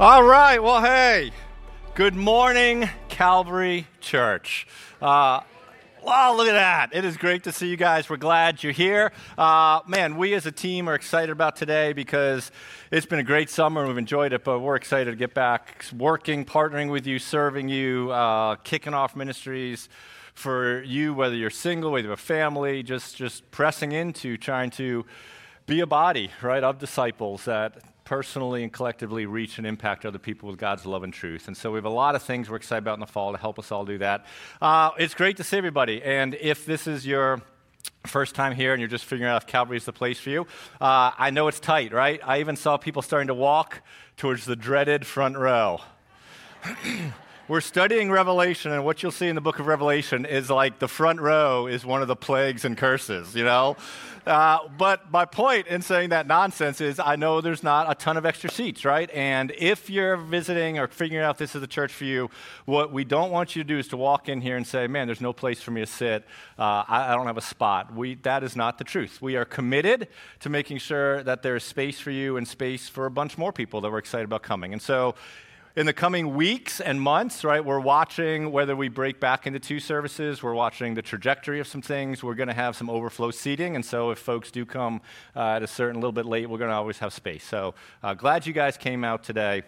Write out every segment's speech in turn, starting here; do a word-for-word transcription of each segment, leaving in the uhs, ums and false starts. All right, well, hey, good morning, Calvary Church. Uh, wow, look at that. It is great to see you guys. We're glad you're here. Uh, man, we as a team are excited about today because it's been a great summer. We've enjoyed it, but we're excited to get back working, partnering with you, serving you, uh, kicking off ministries for you, whether you're single, whether you have a family, just, just pressing into trying to be a body, right, of disciples that personally and collectively reach and impact other people with God's love and truth. And so we have a lot of things we're excited about in the fall to help us all do that. Uh, it's great to see everybody. And if this is your first time here and you're just figuring out if Calvary is the place for you, uh, I know it's tight, right? I even saw people starting to walk towards the dreaded front row. We're studying Revelation, and what you'll see in the book of Revelation is like the front row is one of the plagues and curses, you know? Uh, but my point in saying that nonsense is I know there's not a ton of extra seats, right? And if you're visiting or figuring out this is the church for you, what we don't want you to do is to walk in here and say, man, there's no place for me to sit. Uh, I, I don't have a spot. We, that is not the truth. We are committed to making sure that there is space for you and space for a bunch more people that we're excited about coming. And so in the coming weeks and months, right, we're watching whether we break back into two services. We're watching the trajectory of some things. We're going to have some overflow seating, and so if folks do come uh, at a certain little bit late, we're going to always have space. So uh, glad you guys came out today,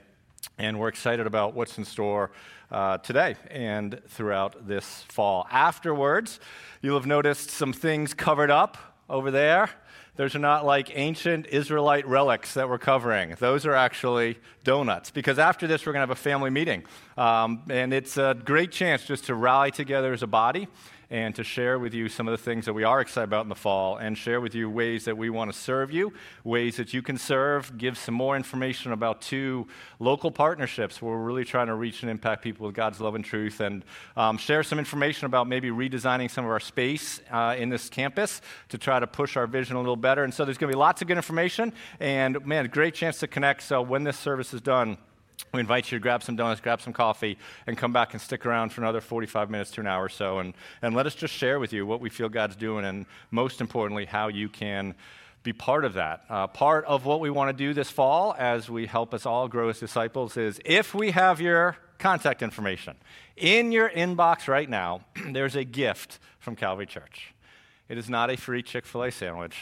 and we're excited about what's in store uh, today and throughout this fall. Afterwards, you'll have noticed some things covered up over there. Those are not like ancient Israelite relics that we're covering. Those are actually donuts. Because after this, we're going to have a family meeting. Um, and it's a great chance just to rally together as a body and to share with you some of the things that we are excited about in the fall and share with you ways that we want to serve you, ways that you can serve, give some more information about two local partnerships where we're really trying to reach and impact people with God's love and truth, and um, share some information about maybe redesigning some of our space uh, in this campus to try to push our vision a little better. And so there's going to be lots of good information, and, man, a great chance to connect. So when this service is done, we invite you to grab some donuts, grab some coffee, and come back and stick around for another forty-five minutes to an hour or so, and, and let us just share with you what we feel God's doing, and most importantly, how you can be part of that. Uh, part of what we want to do this fall as we help us all grow as disciples is if we have your contact information in your inbox right now, there's a gift from Calvary Church. It is not a free Chick-fil-A sandwich,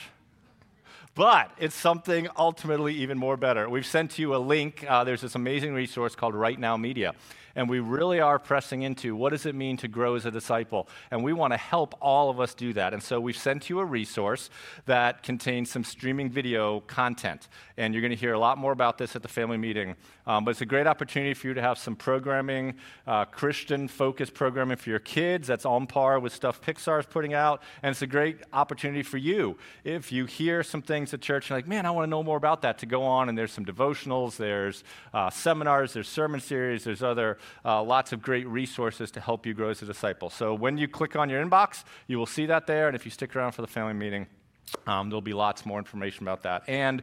but it's something ultimately even more better. We've sent you a link. Uh, there's this amazing resource called Right Now Media. And we really are pressing into what does it mean to grow as a disciple? And we want to help all of us do that. And so we've sent you a resource that contains some streaming video content. And you're going to hear a lot more about this at the family meeting. Um, but it's a great opportunity for you to have some programming, uh, Christian-focused programming for your kids. That's on par with stuff Pixar is putting out. And it's a great opportunity for you if you hear some things at church and like, man, I want to know more about that, to go on, and there's some devotionals, there's uh, seminars, there's sermon series, there's other uh, lots of great resources to help you grow as a disciple. So when you click on your inbox, you will see that there, and if you stick around for the family meeting, um, there'll be lots more information about that. And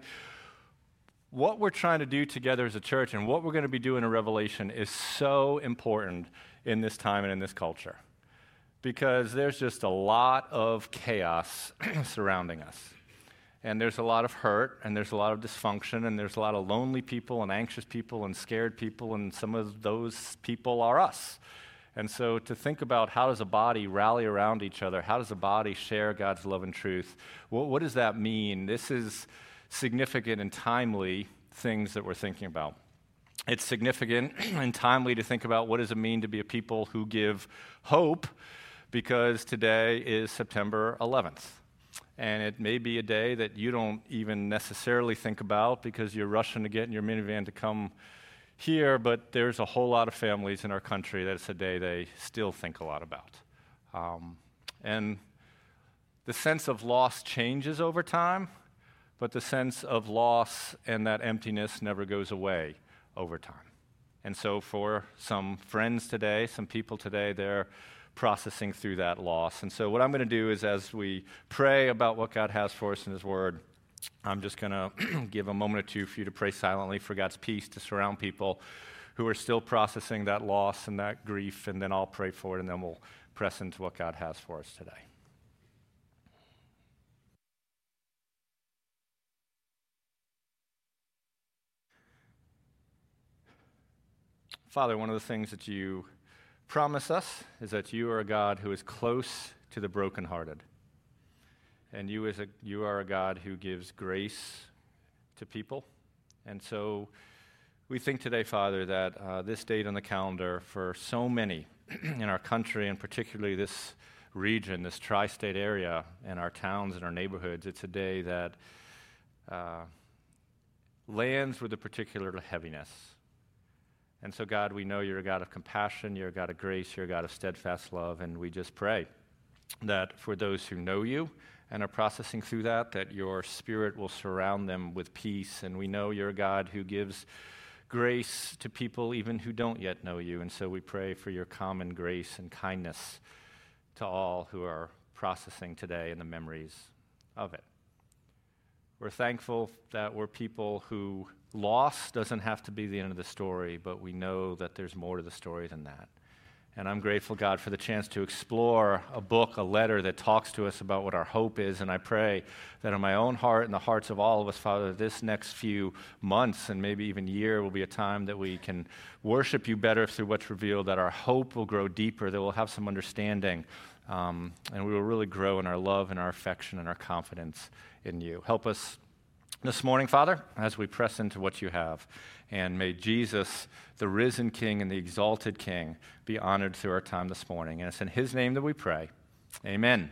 what we're trying to do together as a church and what we're going to be doing in Revelation is so important in this time and in this culture, because there's just a lot of chaos surrounding us. And there's a lot of hurt, and there's a lot of dysfunction, and there's a lot of lonely people and anxious people and scared people, and some of those people are us. And so to think about how does a body rally around each other, how does a body share God's love and truth, what, what does that mean? This is significant and timely things that we're thinking about. It's significant and timely to think about what does it mean to be a people who give hope, because today is September eleventh. And it may be a day that you don't even necessarily think about because you're rushing to get in your minivan to come here, but there's a whole lot of families in our country that it's a day they still think a lot about. Um, and the sense of loss changes over time, but the sense of loss and that emptiness never goes away over time. And so for some friends today, some people today, they're processing through that loss. And so what I'm going to do is as we pray about what God has for us in His Word, I'm just going to give a moment or two for you to pray silently for God's peace to surround people who are still processing that loss and that grief, and then I'll pray for it, and then we'll press into what God has for us today. Father, one of the things that you promise us is that you are a God who is close to the brokenhearted. And you, is a, you are a God who gives grace to people. And so we think today, Father, that uh, this date on the calendar for so many in our country, and particularly this region, this tri-state area, and our towns and our neighborhoods, it's a day that uh, lands with a particular heaviness. And so, God, we know you're a God of compassion, you're a God of grace, you're a God of steadfast love, and we just pray that for those who know you and are processing through that, that your Spirit will surround them with peace. And we know you're a God who gives grace to people even who don't yet know you. And so we pray for your common grace and kindness to all who are processing today and the memories of it. We're thankful that we're people who loss doesn't have to be the end of the story, but we know that there's more to the story than that. And I'm grateful, God, for the chance to explore a book, a letter that talks to us about what our hope is. And I pray that in my own heart and the hearts of all of us, Father, this next few months and maybe even year will be a time that we can worship you better through what's revealed, that our hope will grow deeper, that we'll have some understanding, um, and we will really grow in our love and our affection and our confidence in you. Help us this morning, Father, as we press into what you have, and may Jesus, the risen King and the exalted King, be honored through our time this morning. And it's in his name that we pray. Amen.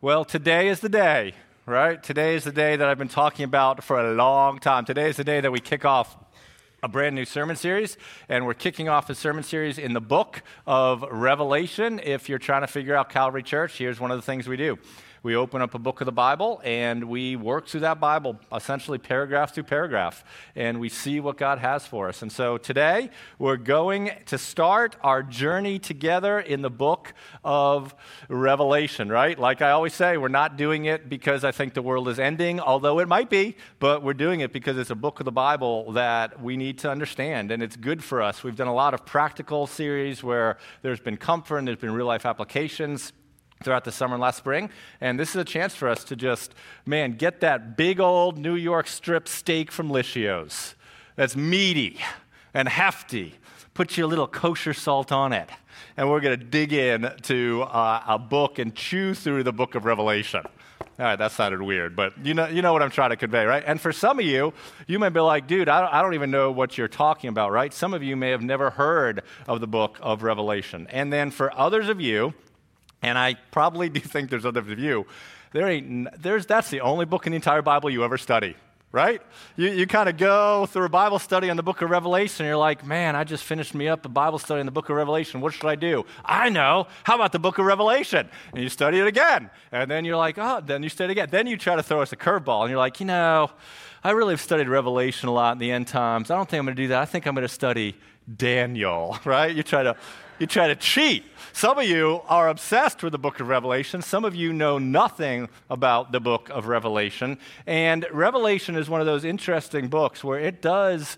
Well, today is the day, right? Today is the day that I've been talking about for a long time. Today is the day that we kick off a brand new sermon series, and we're kicking off a sermon series in the book of Revelation. If you're trying to figure out Calvary Church, here's one of the things we do. We open up a book of the Bible, and we work through that Bible, essentially paragraph through paragraph, and we see what God has for us. And so today, we're going to start our journey together in the book of Revelation, right? Like I always say, we're not doing it because I think the world is ending, although it might be, but we're doing it because it's a book of the Bible that we need to understand, and it's good for us. We've done a lot of practical series where there's been comfort and there's been real-life applications throughout the summer and last spring, and this is a chance for us to just, man, get that big old New York strip steak from Liccio's that's meaty and hefty. Put your little kosher salt on it, and we're going to dig in to uh, a book and chew through the book of Revelation. All right, that sounded weird, but you know you know what I'm trying to convey, right? And for some of you, you may be like, dude, I don't, I don't even know what you're talking about, right? Some of you may have never heard of the book of Revelation. And then for others of you, and I probably do think there's others of you, there ain't, there's, that's the only book in the entire Bible you ever study, right? You you kind of go through a Bible study on the book of Revelation, and you're like, man, I just finished me up a Bible study on the book of Revelation. What should I do? I know. How about the book of Revelation? And you study it again. And then you're like, oh, then you study it again. Then you try to throw us a curveball, and you're like, you know, I really have studied Revelation a lot in the end times. I don't think I'm going to do that. I think I'm going to study Daniel, right? You try to... You try to cheat. Some of you are obsessed with the book of Revelation. Some of you know nothing about the book of Revelation. And Revelation is one of those interesting books where it does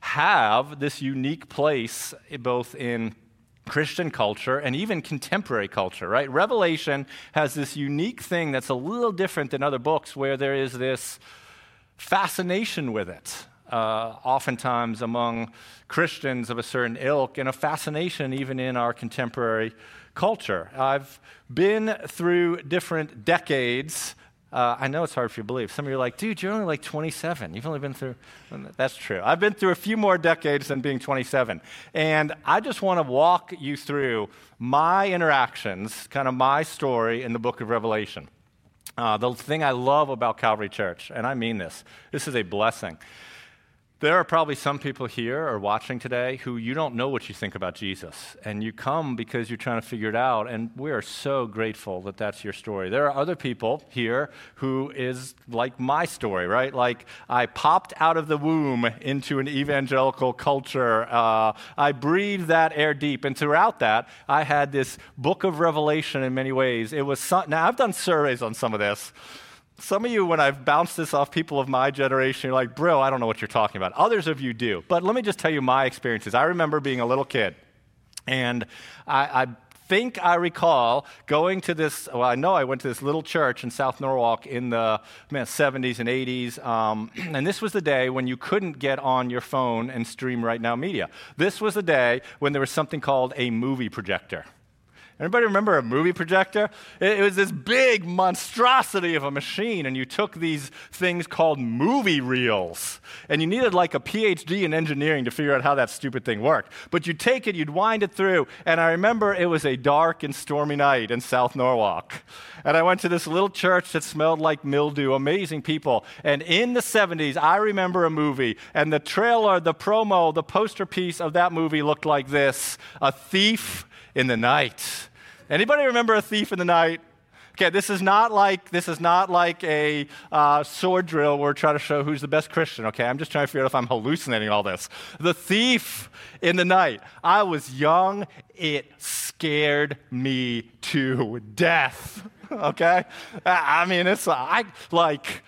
have this unique place both in Christian culture and even contemporary culture, right? Revelation has this unique thing that's a little different than other books where there is this fascination with it. Uh, oftentimes among Christians of a certain ilk, and a fascination even in our contemporary culture. I've been through different decades. Uh, I know it's hard for you to believe. Some of you are like, dude, you're only like twenty-seven. You've only been through... That's true. I've been through a few more decades than being twenty-seven. And I just want to walk you through my interactions, kind of my story in the book of Revelation. Uh, the thing I love about Calvary Church, and I mean this, this is a blessing. There are probably some people here or watching today who you don't know what you think about Jesus, and you come because you're trying to figure it out, and we are so grateful that that's your story. There are other people here who is like my story, right? Like I popped out of the womb into an evangelical culture. Uh, I breathed that air deep, and throughout that, I had this book of Revelation in many ways. It was some, now, I've done surveys on some of this. Some of you, when I've bounced this off people of my generation, you're like, bro, I don't know what you're talking about. Others of you do. But let me just tell you my experiences. I remember being a little kid, and I, I think I recall going to this, well, I know I went to this little church in South Norwalk in the man, seventies and eighties, um, and this was the day when you couldn't get on your phone and stream Right Now Media. This was the day when there was something called a movie projector. Anybody remember a movie projector? It, it was this big monstrosity of a machine, and you took these things called movie reels, and you needed like a P H D in engineering to figure out how that stupid thing worked. But you'd take it, you'd wind it through, and I remember it was a dark and stormy night in South Norwalk. And I went to this little church that smelled like mildew, amazing people. And in the seventies, I remember a movie, and the trailer, the promo, the poster piece of that movie looked like this: A Thief in the Night. Anybody remember A Thief in the Night? Okay, this is not like this is not like a uh, sword drill where we're trying to show who's the best Christian, okay? I'm just trying to figure out if I'm hallucinating all this. The Thief in the Night. I was young. It scared me to death, okay? I mean, it's I like...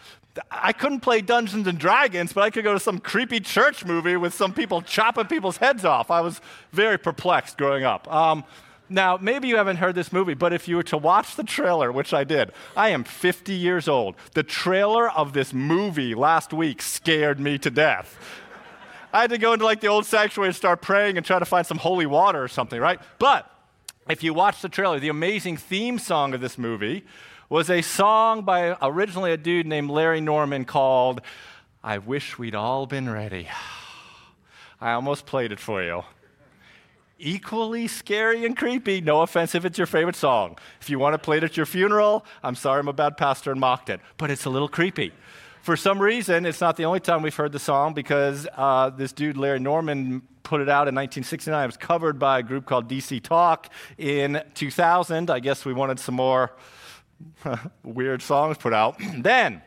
I couldn't play Dungeons and Dragons, but I could go to some creepy church movie with some people chopping people's heads off. I was very perplexed growing up. Um, now, maybe you haven't heard this movie, but if you were to watch the trailer, which I did, I am fifty years old. The trailer of this movie last week scared me to death. I had to go into like the old sanctuary and start praying and try to find some holy water or something, right? But if you watch the trailer, the amazing theme song of this movie was a song by originally a dude named Larry Norman called I Wish We'd All Been Ready. I almost played it for you. Equally scary and creepy. No offense if it's your favorite song. If you want to play it at your funeral, I'm sorry I'm a bad pastor and mocked it, but it's a little creepy. For some reason, it's not the only time we've heard the song because uh, this dude Larry Norman put it out in nineteen sixty-nine. It was covered by a group called D C Talk in two thousand. I guess we wanted some more weird songs put out. Then,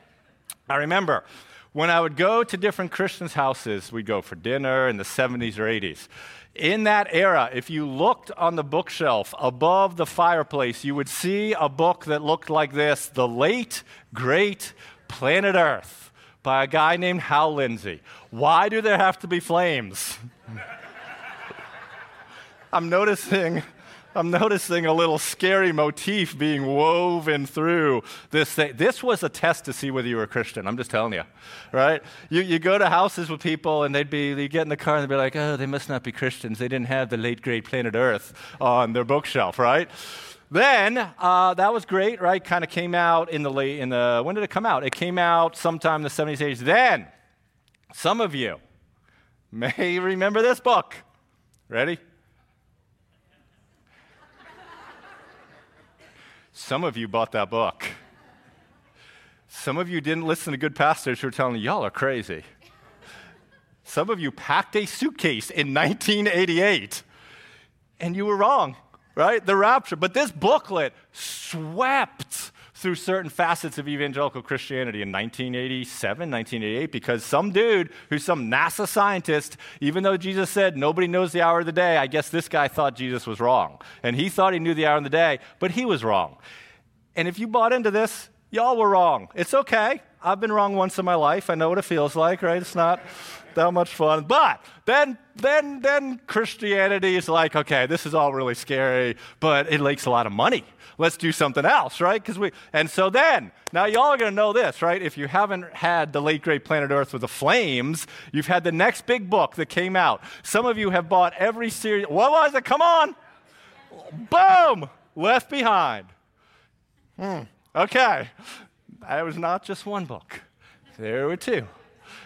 I remember, when I would go to different Christians' houses, we'd go for dinner in the seventies or eighties. In that era, if you looked on the bookshelf above the fireplace, you would see a book that looked like this: The Late, Great Planet Earth by a guy named Hal Lindsey. Why do there have to be flames? I'm noticing... I'm noticing a little scary motif being woven through this thing. This was a test to see whether you were a Christian. I'm just telling you, right? You you go to houses with people, and they'd be you get in the car, and they'd be like, oh, they must not be Christians. They didn't have The Late, Great Planet Earth on their bookshelf, right? Then uh, that was great, right? Kind of came out in the late in the when did it come out? It came out sometime in the seventies, eighties. Then some of you may remember this book. Ready? Some of you bought that book. Some of you didn't listen to good pastors who were telling you, y'all are crazy. Some of you packed a suitcase in nineteen eighty-eight, and you were wrong, right? The rapture. But this booklet swept through certain facets of evangelical Christianity in nineteen eighty-seven, nineteen eighty-eight, because some dude who's some NASA scientist, even though Jesus said nobody knows the hour of the day, I guess this guy thought Jesus was wrong. And he thought he knew the hour of the day, but he was wrong. And if you bought into this, y'all were wrong. It's okay. I've been wrong once in my life. I know what it feels like, right? It's not that much fun. But then then, then Christianity is like, okay, this is all really scary, but it makes a lot of money. Let's do something else, right? Because we and so then now y'all are going to know this, right? If you haven't had The Late, Great Planet Earth with the flames, you've had the next big book that came out. Some of you have bought every series. What was it? Come on! Boom! Left Behind. Hmm. Okay, it was not just one book. There were two.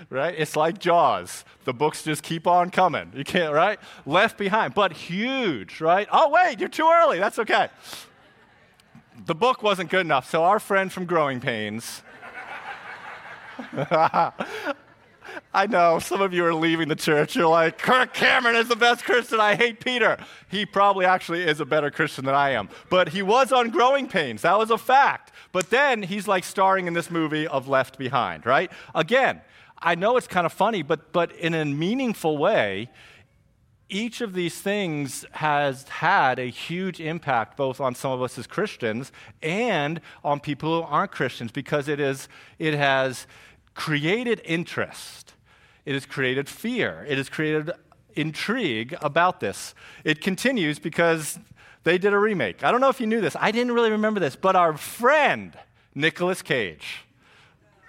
Right? It's like Jaws. The books just keep on coming. You can't, right? Left Behind, but huge, right? Oh, wait, you're too early. That's okay. The book wasn't good enough, so our friend from Growing Pains, I know some of you are leaving the church. You're like, Kirk Cameron is the best Christian. I hate Peter. He probably actually is a better Christian than I am. But he was on Growing Pains. That was a fact. But then he's like starring in this movie of Left Behind, right? Again, I know it's kind of funny, but but in a meaningful way, each of these things has had a huge impact both on some of us as Christians and on people who aren't Christians because it is it has created interest. It has created fear. It has created intrigue about this. It continues because They did a remake. I don't know if you knew this. I didn't really remember this, but our friend Nicolas Cage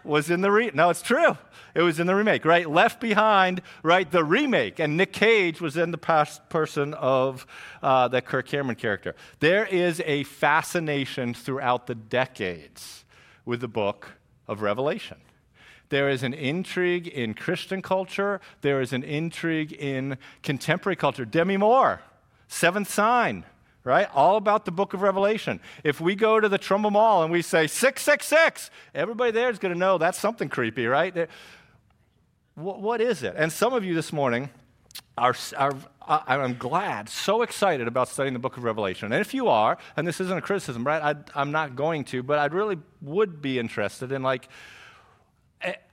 was in the re- No, it's true. It was in the remake, right? Left Behind, right? The remake. And Nick Cage was in the past person of uh, the Kirk Cameron character. There is a fascination throughout the decades with the book of Revelation. There is an intrigue in Christian culture. There is an intrigue in contemporary culture. Demi Moore, Seventh Sign, right? All about the book of Revelation. If we go to the Trumbull Mall and we say six six six, everybody there is going to know that's something creepy, right? What, what is it? And some of you this morning are, are, I'm glad, so excited about studying the book of Revelation. And if you are, and this isn't a criticism, right? I'd, I'm not going to, but I really would be interested in like,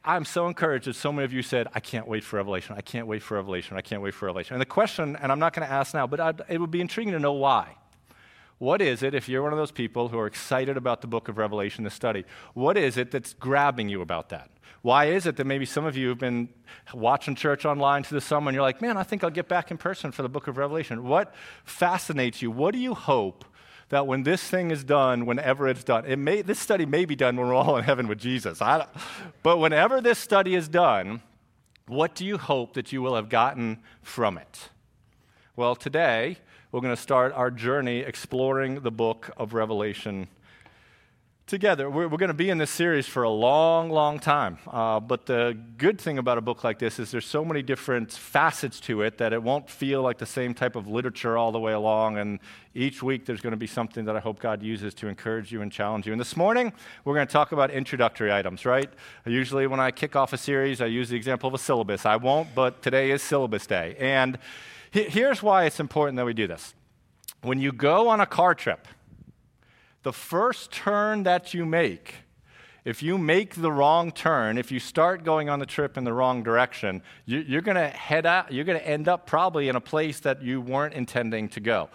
I'm so encouraged that so many of you said, I can't wait for Revelation, I can't wait for Revelation, I can't wait for Revelation. And the question, and I'm not going to ask now, but I'd, it would be intriguing to know why. What is it, if you're one of those people who are excited about the book of Revelation to study, what is it that's grabbing you about that? Why is it that maybe some of you have been watching church online through the summer and you're like, man, I think I'll get back in person for the book of Revelation. What fascinates you? What do you hope that when this thing is done, whenever it's done, it may, this study may be done when we're all in heaven with Jesus. I don't, but whenever this study is done, what do you hope that you will have gotten from it? Well, today, we're going to start our journey exploring the book of Revelation together. We're, we're going to be in this series for a long, long time. Uh, but the good thing about a book like this is there's so many different facets to it that it won't feel like the same type of literature all the way along. And each week there's going to be something that I hope God uses to encourage you and challenge you. And this morning, we're going to talk about introductory items, right? Usually when I kick off a series, I use the example of a syllabus. I won't, but today is syllabus day. And he- here's why it's important that we do this. When you go on a car trip, the first turn that you make, if you make the wrong turn, if you start going on the trip in the wrong direction, you, you're going to head out, you're going to end up probably in a place that you weren't intending to go.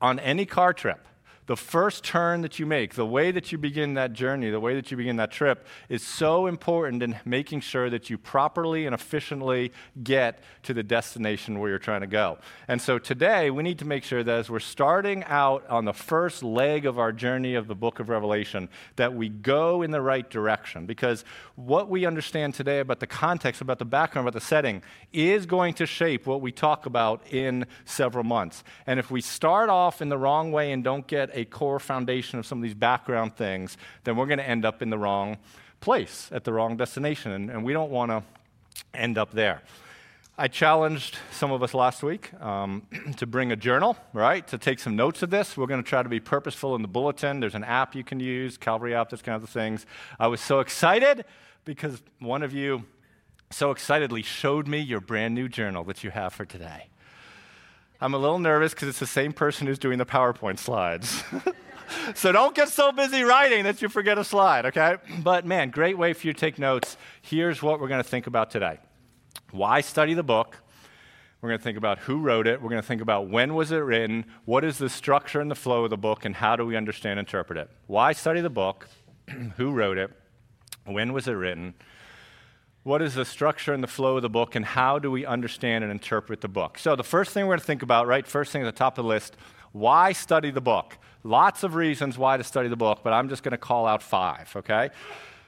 On any car trip, the first turn that you make, the way that you begin that journey, the way that you begin that trip is so important in making sure that you properly and efficiently get to the destination where you're trying to go. And so today, we need to make sure that as we're starting out on the first leg of our journey of the book of Revelation, that we go in the right direction. Because what we understand today about the context, about the background, about the setting, is going to shape what we talk about in several months. And if we start off in the wrong way and don't get a core foundation of some of these background things, then we're going to end up in the wrong place, at the wrong destination, and, and we don't want to end up there. I challenged some of us last week um, to bring a journal, right, to take some notes of this. We're going to try to be purposeful in the bulletin. There's an app you can use, Calvary app, those kinds of things. I was so excited because one of you so excitedly showed me your brand new journal that you have for today. I'm a little nervous because it's the same person who's doing the PowerPoint slides. So don't get so busy writing that you forget a slide, okay? But man, great way for you to take notes. Here's what we're going to think about today. Why study the book? We're going to think about who wrote it. We're going to think about when was it written? What is the structure and the flow of the book? And how do we understand and interpret it? Why study the book? Who wrote it? When was it written? What is the structure and the flow of the book, and how do we understand and interpret the book? So the first thing we're going to think about, right, first thing at the top of the list, why study the book? Lots of reasons why to study the book, but I'm just going to call out five, okay?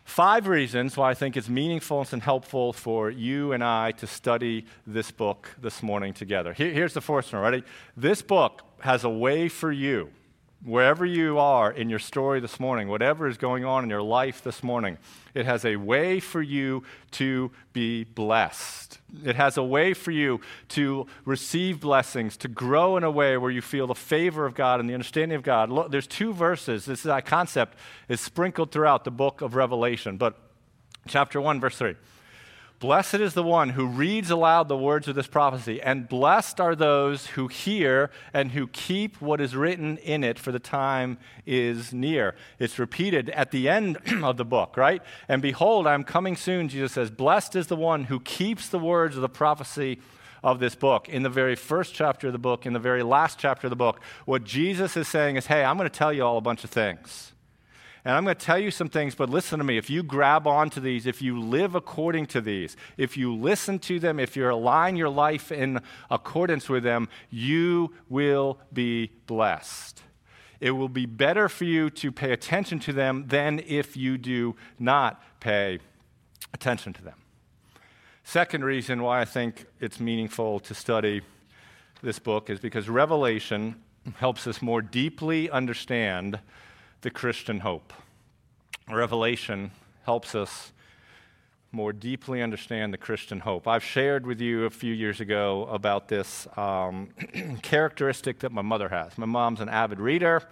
Five reasons why I think it's meaningful and helpful for you and I to study this book this morning together. Here, here's the first one, ready? This book has a way for you, wherever you are in your story this morning, whatever is going on in your life this morning, it has a way for you to be blessed. It has a way for you to receive blessings, to grow in a way where you feel the favor of God and the understanding of God. Look, there's two verses. This concept is sprinkled throughout the book of Revelation, but chapter one, verse three. Blessed is the one who reads aloud the words of this prophecy, and blessed are those who hear and who keep what is written in it, for the time is near. It's repeated at the end of the book, right? And behold, I'm coming soon, Jesus says. Blessed is the one who keeps the words of the prophecy of this book. In the very first chapter of the book, in the very last chapter of the book, what Jesus is saying is, hey, I'm going to tell you all a bunch of things. And I'm going to tell you some things, but listen to me. If you grab onto these, if you live according to these, if you listen to them, if you align your life in accordance with them, you will be blessed. It will be better for you to pay attention to them than if you do not pay attention to them. Second reason why I think it's meaningful to study this book is because Revelation helps us more deeply understand the Christian hope. Revelation helps us more deeply understand the Christian hope. I've shared with you a few years ago about this um, characteristic that my mother has. My mom's an avid reader,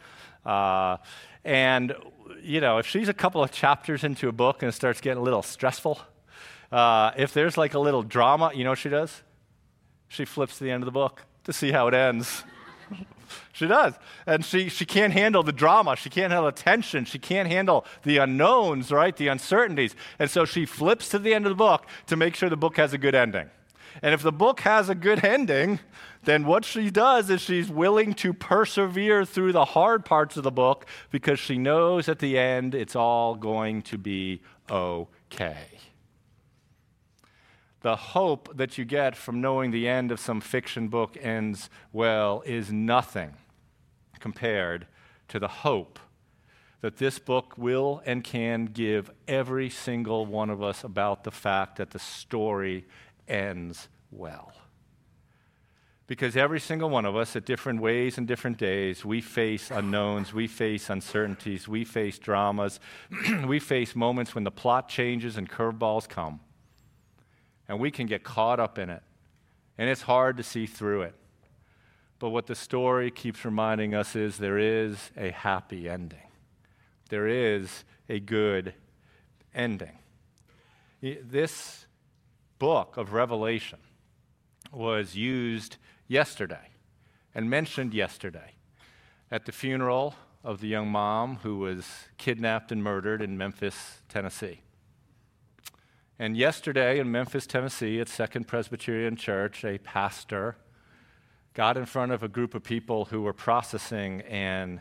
uh, and you know, if she's a couple of chapters into a book and it starts getting a little stressful, uh, if there's like a little drama, you know what she does? She flips to the end of the book to see how it ends. She does. And she, she can't handle the drama. She can't handle the tension. She can't handle the unknowns, right? The uncertainties. And so she flips to the end of the book to make sure the book has a good ending. And if the book has a good ending, then what she does is she's willing to persevere through the hard parts of the book because she knows at the end it's all going to be okay. The hope that you get from knowing the end of some fiction book ends well is nothing compared to the hope that this book will and can give every single one of us about the fact that the story ends well. Because every single one of us, at different ways and different days, we face unknowns, we face uncertainties, we face dramas, we face moments when the plot changes and curveballs come. And we can get caught up in it. And it's hard to see through it. But what the story keeps reminding us is there is a happy ending. There is a good ending. This book of Revelation was used yesterday and mentioned yesterday at the funeral of the young mom who was kidnapped and murdered in Memphis, Tennessee. And yesterday in Memphis, Tennessee, at Second Presbyterian Church, a pastor got in front of a group of people who were processing an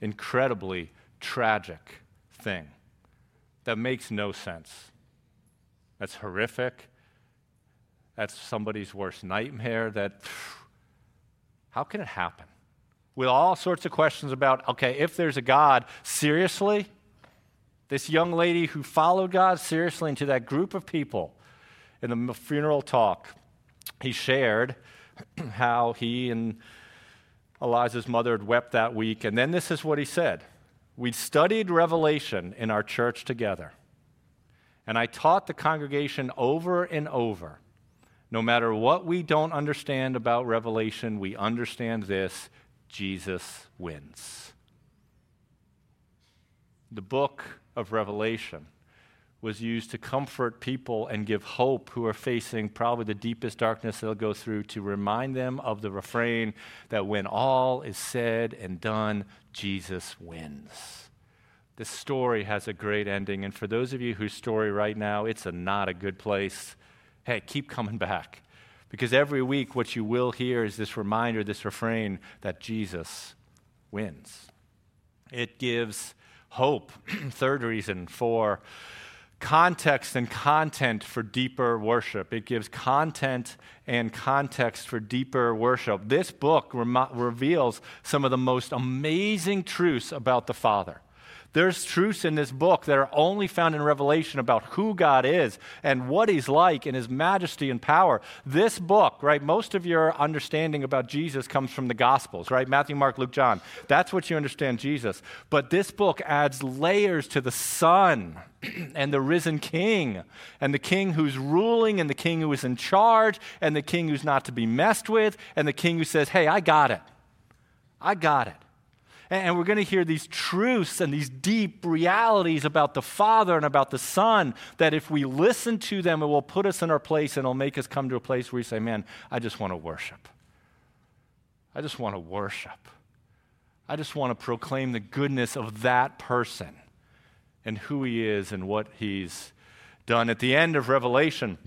incredibly tragic thing that makes no sense. That's horrific. That's somebody's worst nightmare. That, how can it happen? With all sorts of questions about, okay, if there's a God, seriously? This young lady who followed God seriously into that group of people. In the funeral talk, he shared how he and Eliza's mother had wept that week. And then this is what he said. We studied Revelation in our church together. And I taught the congregation over and over, no matter what we don't understand about Revelation, we understand this, Jesus wins. The book of Revelation was used to comfort people and give hope who are facing probably the deepest darkness they'll go through, to remind them of the refrain that when all is said and done, Jesus wins. This story has a great ending, and for those of you whose story right now, it's a not a good place, hey, keep coming back, because every week what you will hear is this reminder, this refrain that Jesus wins. It gives hope. Third reason for context and content for deeper worship. It gives content and context for deeper worship. This book re- reveals some of the most amazing truths about the Father. There's truths in this book that are only found in Revelation about who God is and what he's like and his majesty and power. This book, right, most of your understanding about Jesus comes from the Gospels, right? Matthew, Mark, Luke, John. That's what you understand Jesus. But this book adds layers to the Son and the risen King and the King who's ruling and the King who is in charge and the King who's not to be messed with and the King who says, hey, I got it. I got it. And we're going to hear these truths and these deep realities about the Father and about the Son that if we listen to them, it will put us in our place and it'll make us come to a place where we say, man, I just want to worship. I just want to worship. I just want to proclaim the goodness of that person and who he is and what he's done. At the end of Revelation,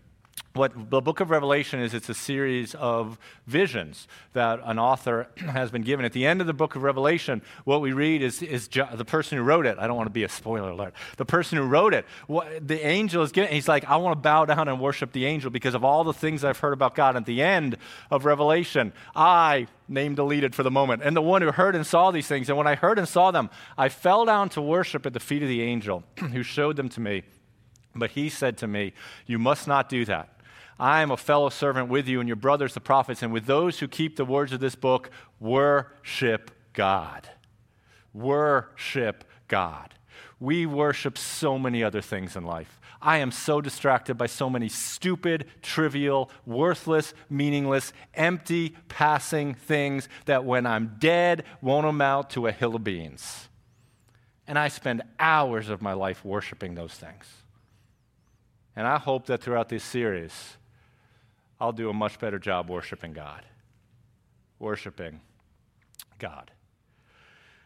What the book of Revelation is, it's a series of visions that an author has been given. At the end of the book of Revelation, what we read is, is ju- the person who wrote it. I don't want to be a spoiler alert. The person who wrote it, what, the angel is getting, he's like, I want to bow down and worship the angel because of all the things I've heard about God. At the end of Revelation, I, name deleted for the moment, and the one who heard and saw these things, and when I heard and saw them, I fell down to worship at the feet of the angel who showed them to me. But he said to me, you must not do that. I am a fellow servant with you and your brothers, the prophets, and with those who keep the words of this book, worship God. Worship God. We worship so many other things in life. I am so distracted by so many stupid, trivial, worthless, meaningless, empty, passing things that when I'm dead won't amount to a hill of beans. And I spend hours of my life worshiping those things. And I hope that throughout this series, I'll do a much better job worshiping God. Worshiping God.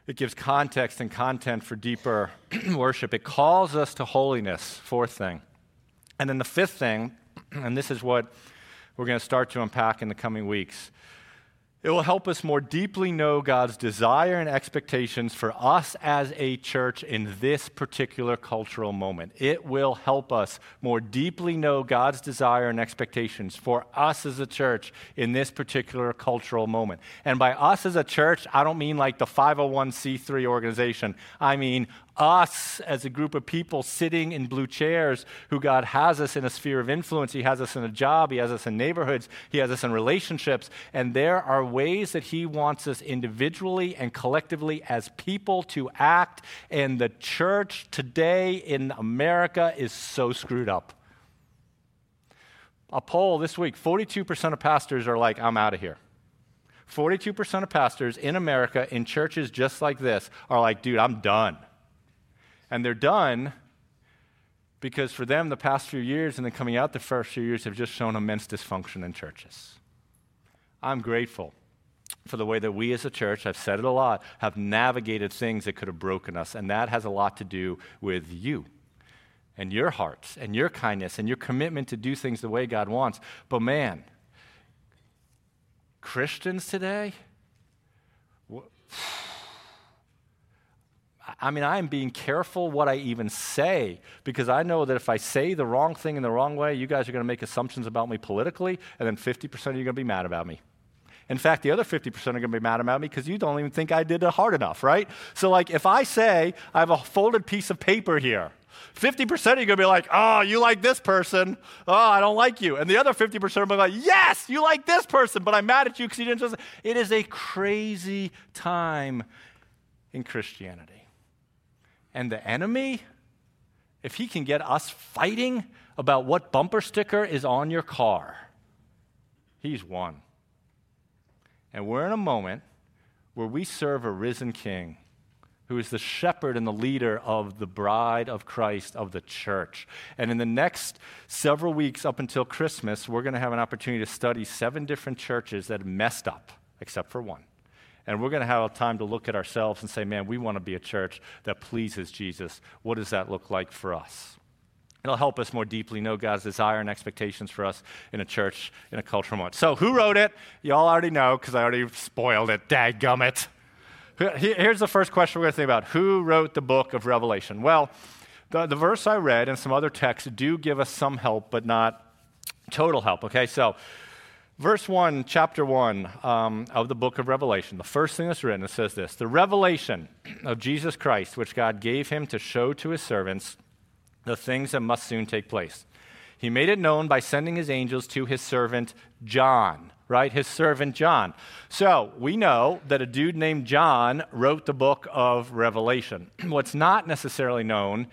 It gives context and content for deeper worship. It calls us to holiness, fourth thing. And then the fifth thing, and this is what we're going to start to unpack in the coming weeks, it will help us more deeply know God's desire and expectations for us as a church in this particular cultural moment. It will help us more deeply know God's desire and expectations for us as a church in this particular cultural moment. And by us as a church, I don't mean like the five oh one c three organization. I mean us as a group of people sitting in blue chairs who God has us in a sphere of influence. He has us in a job. He has us in neighborhoods. He has us in relationships. And there are ways that he wants us individually and collectively as people to act. And the church today in America is so screwed up. A poll this week, forty-two percent of pastors are like, I'm out of here. forty-two percent of pastors in America in churches just like this are like, dude, I'm done. And they're done because for them, the past few years and then coming out the first few years have just shown immense dysfunction in churches. I'm grateful for the way that we as a church, I've said it a lot, have navigated things that could have broken us. And that has a lot to do with you and your hearts and your kindness and your commitment to do things the way God wants. But man, Christians today, what? I mean, I'm being careful what I even say because I know that if I say the wrong thing in the wrong way, you guys are going to make assumptions about me politically, and then fifty percent of you are going to be mad about me. In fact, the other fifty percent are going to be mad about me because you don't even think I did it hard enough, right? So, like, if I say I have a folded piece of paper here, fifty percent of you are going to be like, oh, you like this person. Oh, I don't like you. And the other fifty percent are going to be like, yes, you like this person, but I'm mad at you because you didn't just. It is a crazy time in Christianity. And the enemy, if he can get us fighting about what bumper sticker is on your car, he's won. And we're in a moment where we serve a risen king who is the shepherd and the leader of the bride of Christ, of the church. And in the next several weeks up until Christmas, we're going to have an opportunity to study seven different churches that have messed up, except for one. And we're going to have time to look at ourselves and say, man, we want to be a church that pleases Jesus. What does that look like for us? It'll help us more deeply know God's desire and expectations for us in a church, in a cultural moment. So who wrote it? You all already know because I already spoiled it. Dadgummit. Here's the first question we're going to think about. Who wrote the book of Revelation? Well, the, the verse I read and some other texts do give us some help, but not total help. Okay, so verse one, chapter one um, of the book of Revelation, the first thing that's written, it says this, the revelation of Jesus Christ, which God gave him to show to his servants the things that must soon take place. He made it known by sending his angels to his servant John, right? His servant John. So we know that a dude named John wrote the book of Revelation. What's not necessarily known,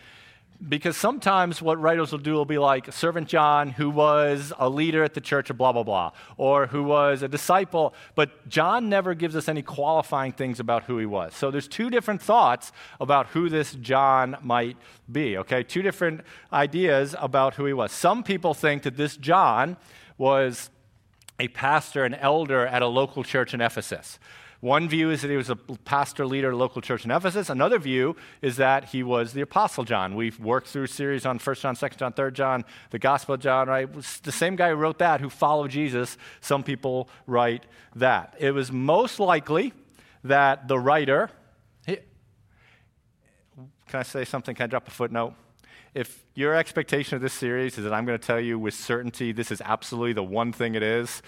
because sometimes what writers will do will be like Servant John, who was a leader at the church of blah, blah, blah, or who was a disciple, but John never gives us any qualifying things about who he was. So there's two different thoughts about who this John might be, okay? Two different ideas about who he was. Some people think that this John was a pastor, an elder at a local church in Ephesus. One view is that he was a pastor leader of a local church in Ephesus. Another view is that he was the Apostle John. We've worked through a series on First John, Second John, Third John, the Gospel of John, right? It was the same guy who wrote that, who followed Jesus. Some people write that. It was most likely that the writer, he, can I say something? Can I drop a footnote? If your expectation of this series is that I'm going to tell you with certainty this is absolutely the one thing it is,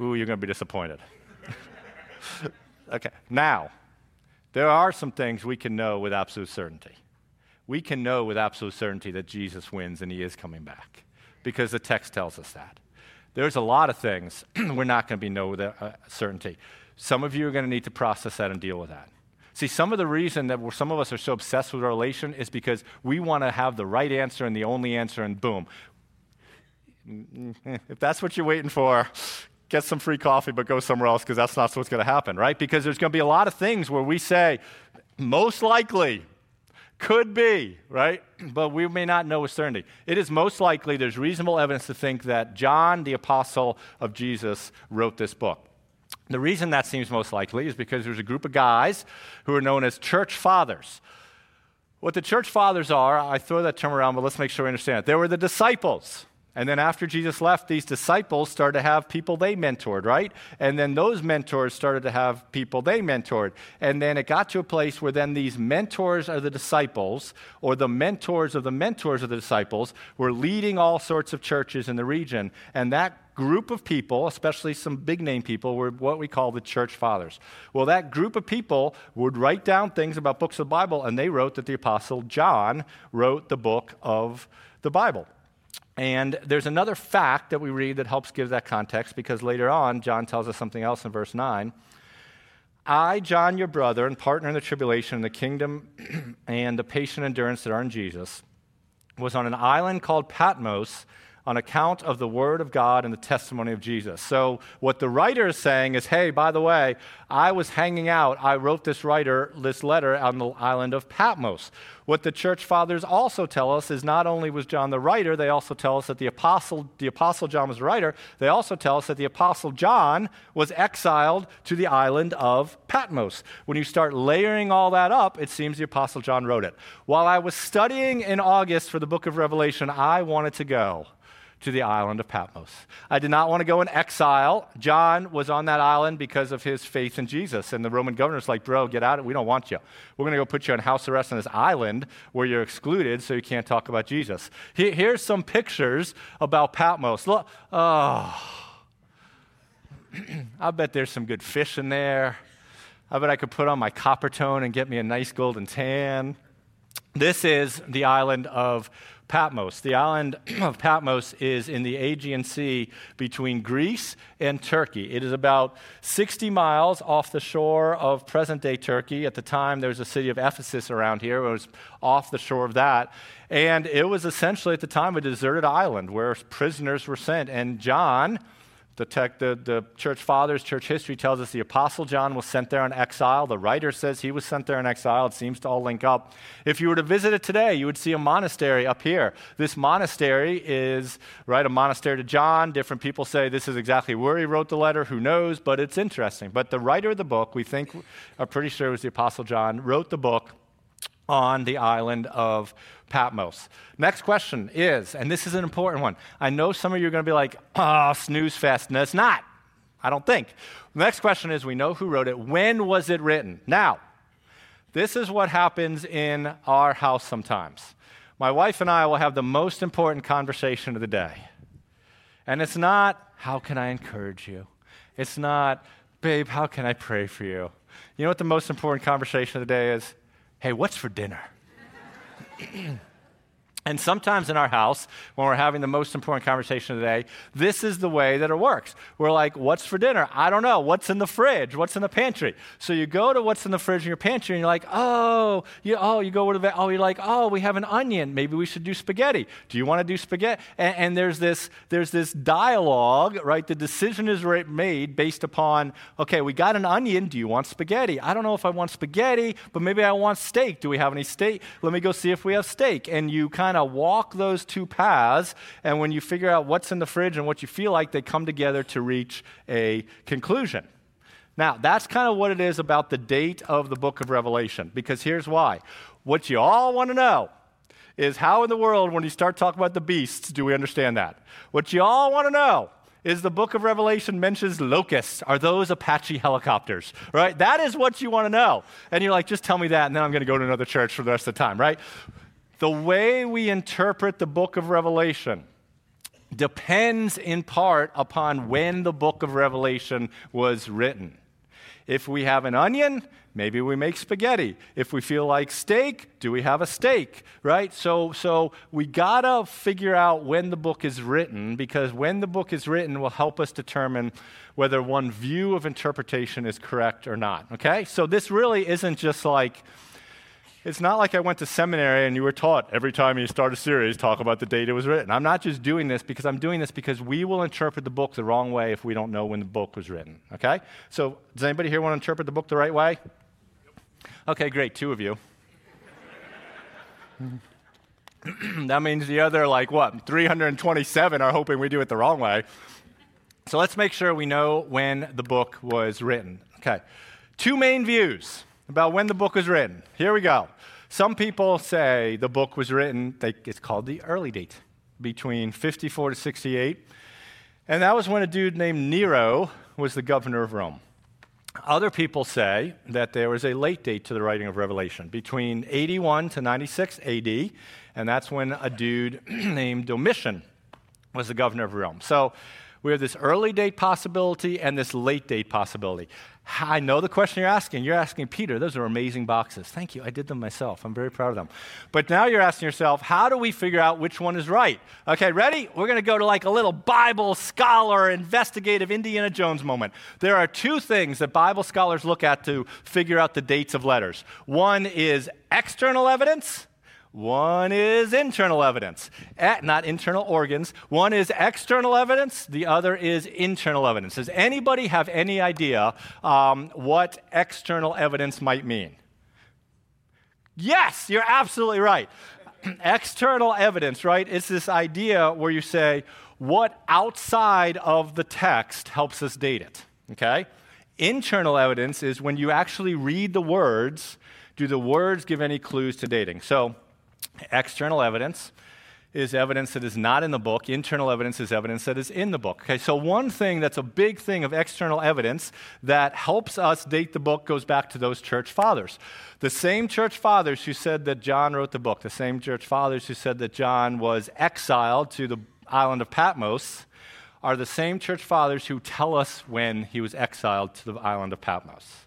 ooh, you're going to be disappointed. Okay, now, there are some things we can know with absolute certainty. We can know with absolute certainty that Jesus wins and he is coming back because the text tells us that. There's a lot of things we're not going to be know with uh, certainty. Some of you are going to need to process that and deal with that. See, some of the reason that we're, some of us are so obsessed with revelation is because we want to have the right answer and the only answer, and boom. If that's what you're waiting for, get some free coffee, but go somewhere else, because that's not what's going to happen, right? Because there's going to be a lot of things where we say, most likely, could be, right? But we may not know with certainty. It is most likely there's reasonable evidence to think that John, the apostle of Jesus, wrote this book. The reason that seems most likely is because there's a group of guys who are known as church fathers. What the church fathers are, I throw that term around, but let's make sure we understand it. They were the disciples. And then after Jesus left, these disciples started to have people they mentored, right? And then those mentors started to have people they mentored. And then it got to a place where then these mentors are the disciples, or the mentors of the mentors of the disciples, were leading all sorts of churches in the region. And that group of people, especially some big-name people, were what we call the church fathers. Well, that group of people would write down things about books of the Bible, and they wrote that the Apostle John wrote the book of the Bible. And there's another fact that we read that helps give that context, because later on, John tells us something else in verse nine. I, John, your brother, and partner in the tribulation and the kingdom and the patient endurance that are in Jesus, was on an island called Patmos on account of the word of God and the testimony of Jesus. So what the writer is saying is, hey, by the way, I was hanging out. I wrote this writer, this letter on the island of Patmos. What the church fathers also tell us is not only was John the writer, they also tell us that the apostle, the apostle John was the writer, they also tell us that the apostle John was exiled to the island of Patmos. When you start layering all that up, it seems the apostle John wrote it. While I was studying in August for the book of Revelation, I wanted to go to the island of Patmos. I did not want to go in exile. John was on that island because of his faith in Jesus. And the Roman governor's like, bro, get out of it. We don't want you. We're going to go put you on house arrest on this island where you're excluded so you can't talk about Jesus. Here, here's some pictures about Patmos. Look, oh, I bet there's some good fish in there. I bet I could put on my copper tone and get me a nice golden tan. This is the island of Patmos. The island of Patmos is in the Aegean Sea between Greece and Turkey. It is about sixty miles off the shore of present-day Turkey. At the time, there was a city of Ephesus around here. It was off the shore of that. And it was essentially, at the time, a deserted island where prisoners were sent. And John, the, tech, the, the church fathers, church history tells us the apostle John was sent there in exile. The writer says he was sent there in exile. It seems to all link up. If you were to visit it today, you would see a monastery up here. This monastery is, right, a monastery to John. Different people say this is exactly where he wrote the letter. Who knows? But it's interesting. But the writer of the book, we think, are pretty sure it was the apostle John, wrote the book on the island of Patmos. Next question is, and this is an important one. I know some of you are going to be like, oh, snooze fest. No, it's not. I don't think. Next question is, we know who wrote it. When was it written? Now, this is what happens in our house sometimes. My wife and I will have the most important conversation of the day. And it's not, how can I encourage you? It's not, babe, how can I pray for you? You know what the most important conversation of the day is? Hey, what's for dinner? And sometimes in our house, when we're having the most important conversation of the day, this is the way that it works. We're like, what's for dinner? I don't know. What's in the fridge? What's in the pantry? So you go to what's in the fridge in your pantry, and you're like, oh, you, oh, you go to the, oh, you're like, oh, we have an onion. Maybe we should do spaghetti. Do you want to do spaghetti? And, and there's this, there's this dialogue, right? The decision is made based upon, okay, we got an onion. Do you want spaghetti? I don't know if I want spaghetti, but maybe I want steak. Do we have any steak? Let me go see if we have steak. And you kind of walk those two paths, and when you figure out what's in the fridge and what you feel like, they come together to reach a conclusion. Now, that's kind of what it is about the date of the book of Revelation, because here's why. What you all want to know is how in the world, when you start talking about the beasts, do we understand that? What you all want to know is the book of Revelation mentions locusts. Are those Apache helicopters, right? That is what you want to know. And you're like, just tell me that, and then I'm going to go to another church for the rest of the time, right? The way we interpret the book of Revelation depends in part upon when the book of Revelation was written. If we have an onion, maybe we make spaghetti. If we feel like steak, do we have a steak, right? So so we got to figure out when the book is written, because when the book is written will help us determine whether one view of interpretation is correct or not, okay? So this really isn't just like, it's not like I went to seminary and you were taught every time you start a series, talk about the date it was written. I'm not just doing this because I'm doing this because we will interpret the book the wrong way if we don't know when the book was written, okay? So does anybody here want to interpret the book the right way? Okay, great, two of you. That means the other, like what, three hundred twenty-seven are hoping we do it the wrong way. So let's make sure we know when the book was written. Okay, two main views about when the book was written. Here we go. Some people say the book was written, they, it's called the early date, between fifty-four to sixty-eight. And that was when a dude named Nero was the governor of Rome. Other people say that there was a late date to the writing of Revelation, between eighty-one to ninety-six A D, and that's when a dude named Domitian was the governor of Rome. So we have this early date possibility and this late date possibility. I know the question you're asking. You're asking, Peter, those are amazing boxes. Thank you. I did them myself. I'm very proud of them. But now you're asking yourself, how do we figure out which one is right? Okay, ready? We're going to go to like a little Bible scholar, investigative Indiana Jones moment. There are two things that Bible scholars look at to figure out the dates of letters. One is external evidence. One is internal evidence, At, not internal organs. One is external evidence. The other is internal evidence. Does anybody have any idea um, what external evidence might mean? Yes, you're absolutely right. External evidence, right? It's this idea where you say, what outside of the text helps us date it, okay? Internal evidence is when you actually read the words, do the words give any clues to dating? So, external evidence is evidence that is not in the book. Internal evidence is evidence that is in the book. Okay, so one thing that's a big thing of external evidence that helps us date the book goes back to those church fathers. The same church fathers who said that John wrote the book, the same church fathers who said that John was exiled to the island of Patmos are the same church fathers who tell us when he was exiled to the island of Patmos.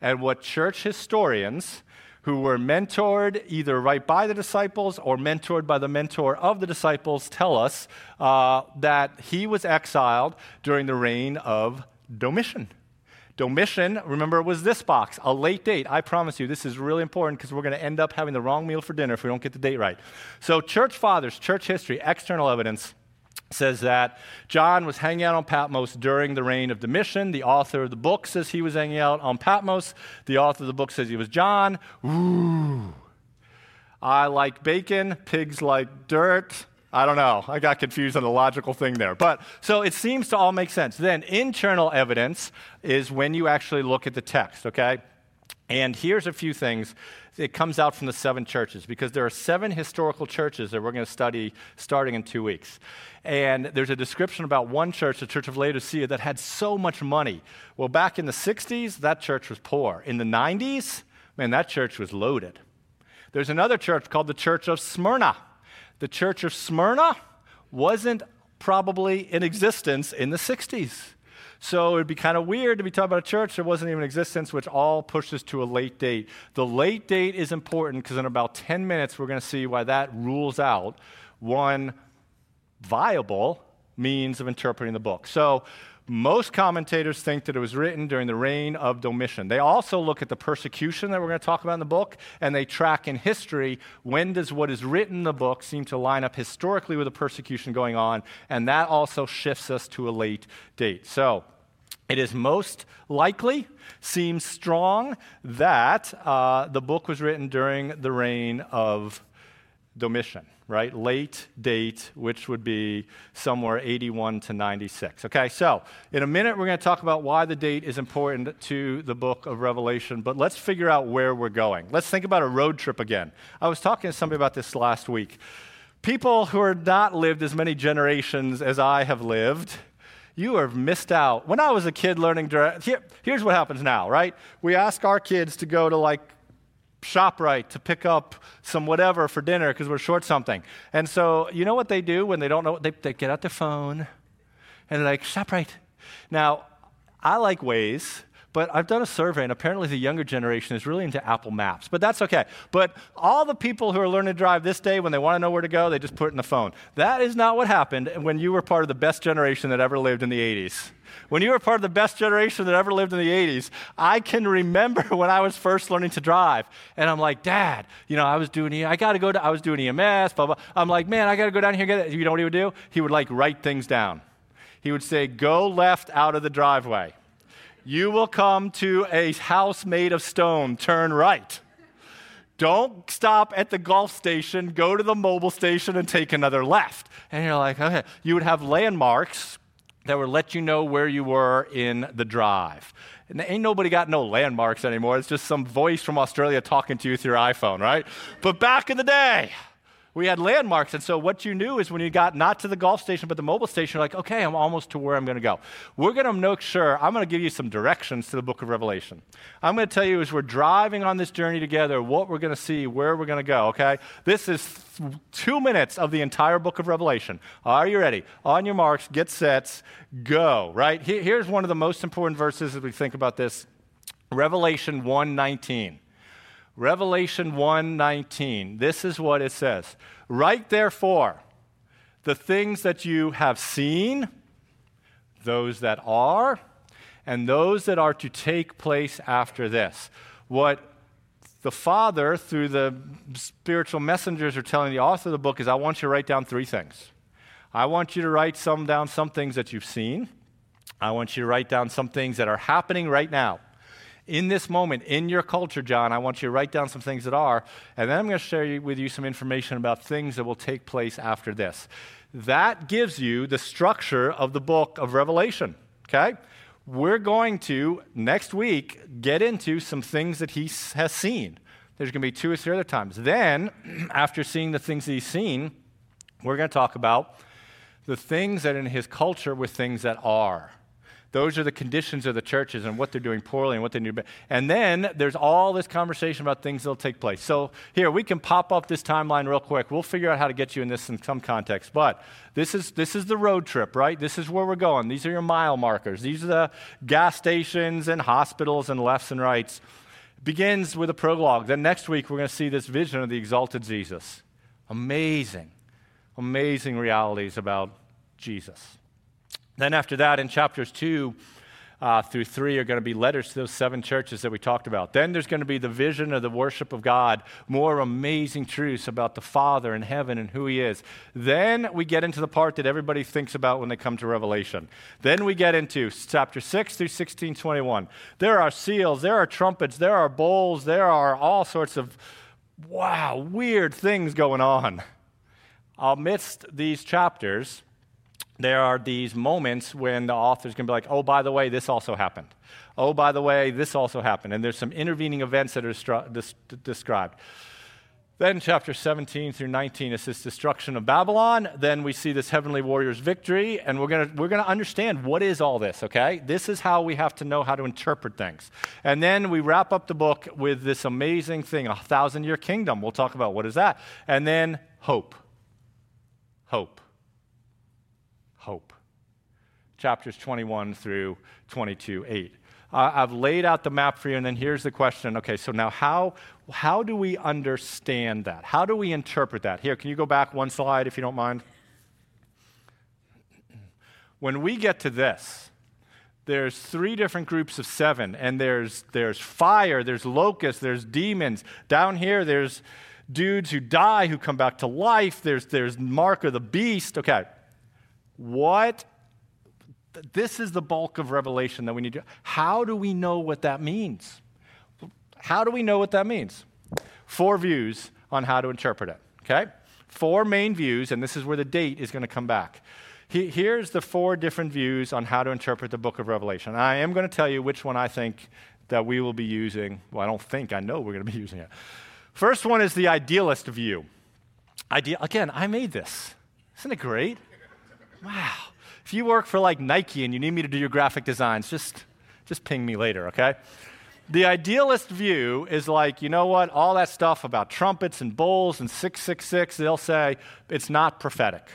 And what church historians who were mentored either right by the disciples or mentored by the mentor of the disciples tell us uh, that he was exiled during the reign of Domitian. Domitian, remember, was this box, a late date. I promise you, this is really important because we're going to end up having the wrong meal for dinner if we don't get the date right. So church fathers, church history, external evidence says that John was hanging out on Patmos during the reign of Domitian. The author of the book says he was hanging out on Patmos. The author of the book says he was John. Ooh, I like bacon. Pigs like dirt. I don't know. I got confused on the logical thing there. But so it seems to all make sense. Then internal evidence is when you actually look at the text, okay? And here's a few things. It comes out from the seven churches because there are seven historical churches that we're going to study starting in two weeks. And there's a description about one church, the Church of Laodicea, that had so much money. Well, back in the sixties, that church was poor. In the nineties, man, that church was loaded. There's another church called the Church of Smyrna. The Church of Smyrna wasn't probably in existence in the sixties. So it would be kind of weird to be talking about a church that wasn't even in existence, which all pushes to a late date. The late date is important because in about ten minutes, we're going to see why that rules out one viable means of interpreting the book. So most commentators think that it was written during the reign of Domitian. They also look at the persecution that we're going to talk about in the book, and they track in history when does what is written in the book seem to line up historically with the persecution going on, and that also shifts us to a late date. So it is most likely, seems strong, that uh, the book was written during the reign of Domitian. right? Late date, which would be somewhere eighty-one to ninety-six. Okay, so in a minute, we're going to talk about why the date is important to the book of Revelation, but let's figure out where we're going. Let's think about a road trip again. I was talking to somebody about this last week. People who have not lived as many generations as I have lived, you have missed out. When I was a kid learning, here, here's what happens now, right? We ask our kids to go to like ShopRite to pick up some whatever for dinner because we're short something. And so you know what they do when they don't know? They, they get out their phone and they're like, ShopRite. Now, I like Waze, but I've done a survey, and apparently the younger generation is really into Apple Maps, but that's okay. But all the people who are learning to drive this day, when they want to know where to go, they just put it in the phone. That is not what happened when you were part of the best generation that ever lived in the eighties. When you were part of the best generation that ever lived in the eighties, I can remember when I was first learning to drive, and I'm like, Dad, you know, I was doing, I got to go to, I was doing E M S, blah, blah. I'm like, man, I got to go down here and get it. You know what he would do? He would like write things down. He would say, go left out of the driveway. You will come to a house made of stone. Turn right. Don't stop at the Gulf station. Go to the mobile station and take another left. And you're like, okay. You would have landmarks that would let you know where you were in the drive. And ain't nobody got no landmarks anymore. It's just some voice from Australia talking to you through your iPhone, right? But back in the day, we had landmarks, and so what you knew is when you got not to the Gulf station but the mobile station, you're like, okay, I'm almost to where I'm going to go. We're going to make sure, I'm going to give you some directions to the book of Revelation. I'm going to tell you as we're driving on this journey together what we're going to see, where we're going to go, okay? This is th- two minutes of the entire book of Revelation. Are you ready? On your marks, get set, go, right? Here, here's one of the most important verses as we think about this, Revelation one nineteen. Revelation one nineteen, this is what it says. Write therefore the things that you have seen, those that are, and those that are to take place after this. What the Father, through the spiritual messengers, are telling the author of the book is, I want you to write down three things. I want you to write some down some things that you've seen. I want you to write down some things that are happening right now. In this moment, in your culture, John, I want you to write down some things that are, and then I'm going to share you, with you some information about things that will take place after this. That gives you the structure of the book of Revelation, okay? We're going to, next week, get into some things that he has seen. There's going to be two or three other times. Then, after seeing the things that he's seen, we're going to talk about the things that in his culture were things that are. Those are the conditions of the churches and what they're doing poorly and what they need. And then there's all this conversation about things that will take place. So here, we can pop up this timeline real quick. We'll figure out how to get you in this in some context. But this is this is the road trip, right? This is where we're going. These are your mile markers. These are the gas stations and hospitals and lefts and rights. It begins with a prologue. Then next week, we're going to see this vision of the exalted Jesus. Amazing, amazing realities about Jesus. Then after that, in chapters two uh, through three are going to be letters to those seven churches that we talked about. Then there's going to be the vision of the worship of God, more amazing truths about the Father and heaven and who he is. Then we get into the part that everybody thinks about when they come to Revelation. Then we get into chapter six through sixteen twenty-one. There are seals, there are trumpets, there are bowls, there are all sorts of, wow, weird things going on. Amidst these chapters, there are these moments when the author's going to be like, oh, by the way, this also happened. Oh, by the way, this also happened. And there's some intervening events that are destru- dis- described. Then chapter seventeen through nineteen is this destruction of Babylon. Then we see this heavenly warrior's victory, and we're going to we're going to understand what is all this, okay? This is how we have to know how to interpret things. And then we wrap up the book with this amazing thing, a thousand-year kingdom. We'll talk about what is that. And then hope. Hope. Hope. Chapters twenty-one through twenty-two eight. Uh, I've laid out the map for you, and then here's the question. Okay, so now how how do we understand that? How do we interpret that? Here, can you go back one slide if you don't mind? When we get to this, there's three different groups of seven, and there's there's fire, there's locusts, there's demons. Down here, there's dudes who die, who come back to life. There's there's mark of the beast. Okay. What, this is the bulk of Revelation that we need to, how do we know what that means? How do we know what that means? Four views on how to interpret it, okay? Four main views, and this is where the date is going to come back. He, here's the four different views on how to interpret the book of Revelation. I am going to tell you which one I think that we will be using. Well, I don't think, I know we're going to be using it. First one is the idealist view. Ideal, again, I made this. Isn't it great? Wow. If you work for like Nike and you need me to do your graphic designs, just, just ping me later, okay? The idealist view is like, you know what, all that stuff about trumpets and bowls and six six six, they'll say it's not prophetic,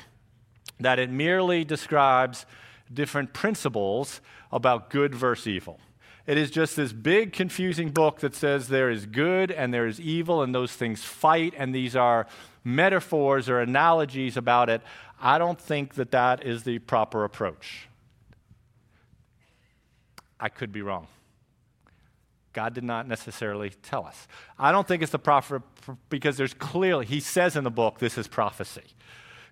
that it merely describes different principles about good versus evil. It is just this big, confusing book that says there is good and there is evil and those things fight and these are metaphors or analogies about it. I don't think that that is the proper approach. I could be wrong. God did not necessarily tell us. I don't think it's the proper, because there's clearly, he says in the book, this is prophecy.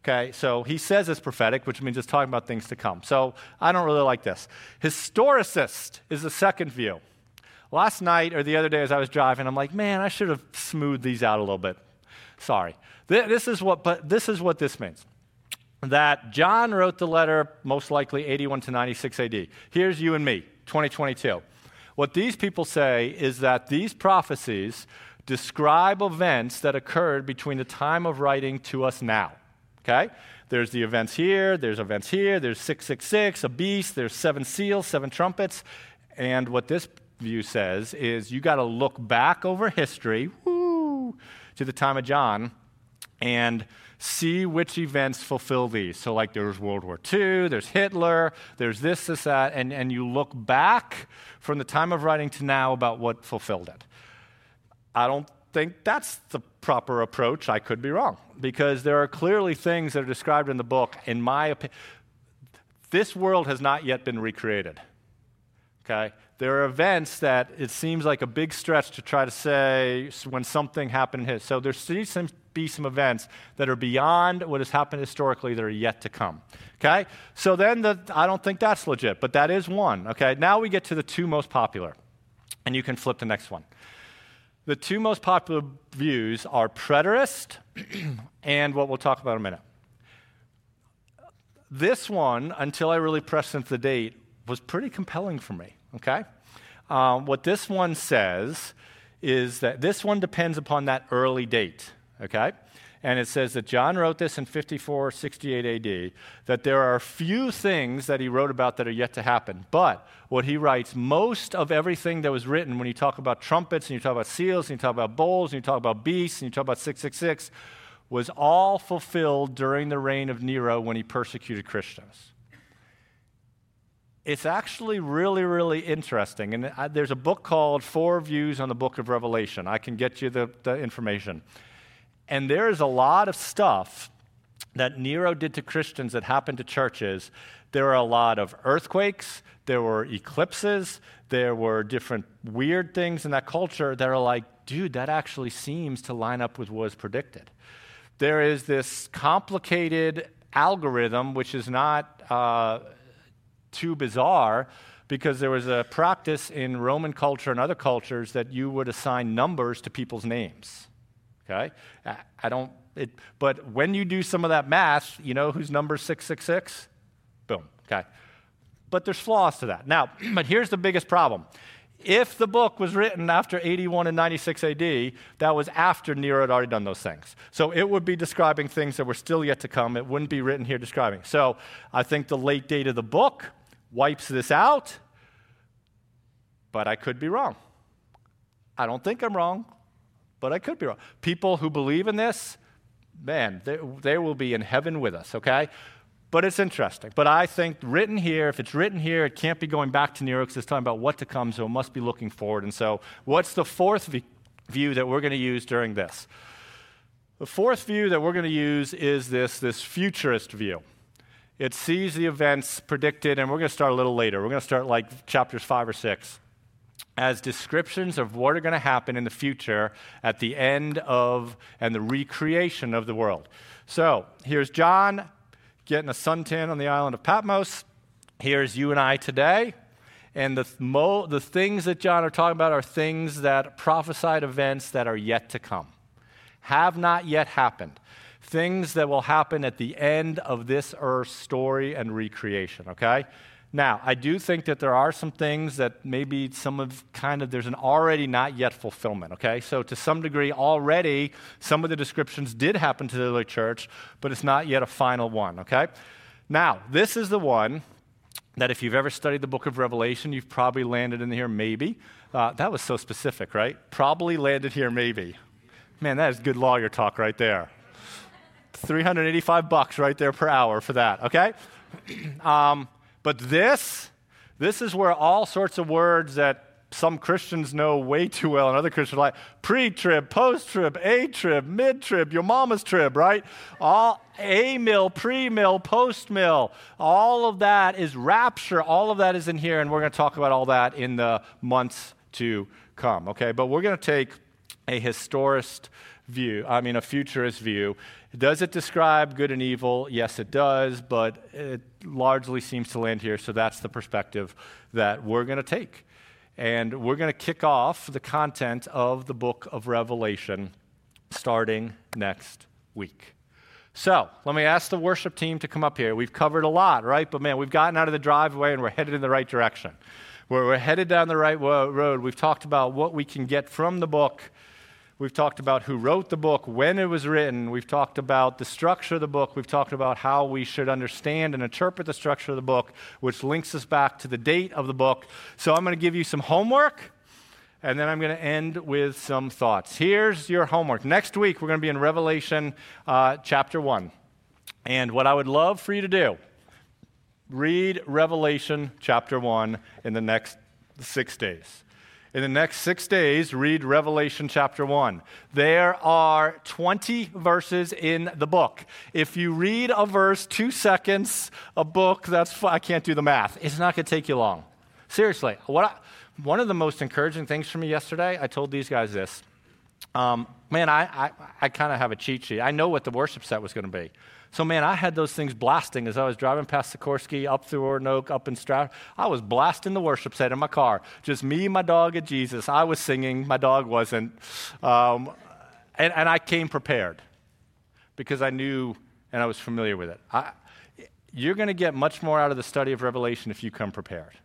Okay, so he says it's prophetic, which means it's talking about things to come. So I don't really like this. Historicist is the second view. Last night or the other day as I was driving, I'm like, man, I should have smoothed these out a little bit. Sorry. This is what, but this is what this means. That John wrote the letter most likely eighty-one to ninety-six A D. Here's you and me, twenty twenty-two. What these people say is that these prophecies describe events that occurred between the time of writing to us now. Okay? There's the events here, there's events here, there's six six six, a beast, there's seven seals, seven trumpets. And what this view says is you got to look back over history woo, to the time of John and see which events fulfill these. So like there's World War Two, there's Hitler, there's this, this, that, and, and you look back from the time of writing to now about what fulfilled it. I don't think that's the proper approach. I could be wrong, because there are clearly things that are described in the book. In my opinion, this world has not yet been recreated, okay? There are events that it seems like a big stretch to try to say when something happened in history. So there seems to be some events that are beyond what has happened historically that are yet to come, okay? So then the, I don't think that's legit, but that is one, okay? Now we get to the two most popular, and you can flip the next one. The two most popular views are preterist and what we'll talk about in a minute. This one, until I really pressed into the date, was pretty compelling for me, okay? Um, what this one says is that this one depends upon that early date, okay? And it says that John wrote this in fifty-four sixty-eight A D, that there are few things that he wrote about that are yet to happen. But what he writes, most of everything that was written, when you talk about trumpets, and you talk about seals, and you talk about bowls, and you talk about beasts, and you talk about six six six, was all fulfilled during the reign of Nero when he persecuted Christians. It's actually really, really interesting. And I, there's a book called Four Views on the Book of Revelation. I can get you the, the information. And there is a lot of stuff that Nero did to Christians that happened to churches. There were a lot of earthquakes. There were eclipses. There were different weird things in that culture that are like, dude, that actually seems to line up with what was predicted. There is this complicated algorithm, which is not uh, too bizarre, because there was a practice in Roman culture and other cultures that you would assign numbers to people's names. Okay, I don't, it, but when you do some of that math, you know whose number six six six? Boom, okay. But there's flaws to that. Now, but here's the biggest problem. If the book was written after eighty-one and ninety-six A D, that was after Nero had already done those things. So it would be describing things that were still yet to come. It wouldn't be written here describing. So I think the late date of the book wipes this out, but I could be wrong. I don't think I'm wrong. But I could be wrong. People who believe in this, man, they, they will be in heaven with us, okay? But it's interesting. But I think written here, if it's written here, it can't be going back to Nero because it's talking about what to come, so it must be looking forward. And so what's the fourth v- view that we're going to use during this? The fourth view that we're going to use is this, this futurist view. It sees the events predicted, and we're going to start a little later. We're going to start like chapters five or six. As descriptions of what are going to happen in the future at the end of and the recreation of the world. So here's John getting a suntan on the island of Patmos. Here's you and I today. And the, mo- the things that John are talking about are things that prophesied events that are yet to come, have not yet happened. things that will happen at the end of this earth's story and recreation, okay? Now, I do think that there are some things that maybe some of kind of, there's an already not yet fulfillment, okay? So to some degree already, some of the descriptions did happen to the early church, but it's not yet a final one, okay? Now, this is the one that if you've ever studied the book of Revelation, you've probably landed in here, maybe. Uh, that was so specific, right? Probably landed here, maybe. Man, that is good lawyer talk right there. three hundred eighty-five bucks right there per hour for that, okay? Um, but this, this is where all sorts of words that some Christians know way too well, and other Christians are like pre-trib, post-trib, a-trib, mid-trib, your mama's trib, right? All a-mill, pre-mill, post-mill, all of that is rapture. All of that is in here, and we're going to talk about all that in the months to come, okay? But we're going to take a historicist view, I mean a futurist view. Does it describe good and evil? Yes, it does, but it largely seems to land here, so that's the perspective that we're going to take. And we're going to kick off the content of the book of Revelation starting next week. So let me ask the worship team to come up here. We've covered a lot, right? But man, we've gotten out of the driveway and we're headed in the right direction. We're, we're headed down the right wo- road. We've talked about what we can get from the book. We've talked about who wrote the book, when it was written. We've talked about the structure of the book. We've talked about how we should understand and interpret the structure of the book, which links us back to the date of the book. So I'm going to give you some homework, and then I'm going to end with some thoughts. Here's your homework. Next week, we're going to be in Revelation uh, chapter one. And what I would love for you to do, read Revelation chapter one in the next six days. In the next six days, read Revelation chapter one. There are twenty verses in the book. If you read a verse, two seconds, a book, that's fine. I can't do the math. It's not going to take you long. Seriously, what? I, one of the most encouraging things for me yesterday, I told these guys this. Um, man, I, I, I kind of have a cheat sheet. I know what the worship set was going to be. So, man, I had those things blasting as I was driving past Sikorsky, up through Orton Oak, up in Stroud. I was blasting the worship set in my car. Just me, my dog, and Jesus. I was singing. My dog wasn't. Um, and, and I came prepared because I knew and I was familiar with it. I, you're going to get much more out of the study of Revelation if you come prepared.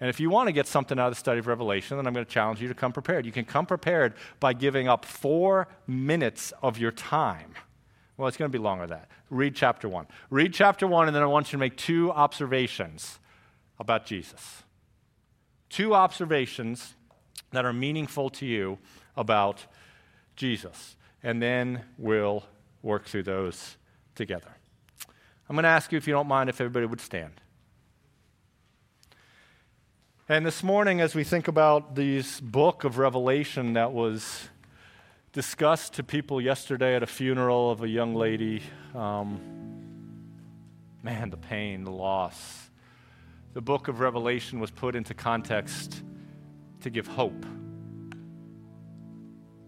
And if you want to get something out of the study of Revelation, then I'm going to challenge you to come prepared. You can come prepared by giving up four minutes of your time. Well, it's going to be longer than that. Read chapter one. Read chapter one, and then I want you to make two observations about Jesus. Two observations that are meaningful to you about Jesus. And then we'll work through those together. I'm going to ask you, if you don't mind, if everybody would stand. And this morning, as we think about this book of Revelation that was discussed to people yesterday at a funeral of a young lady. Um, man, the pain, the loss. The book of Revelation was put into context to give hope,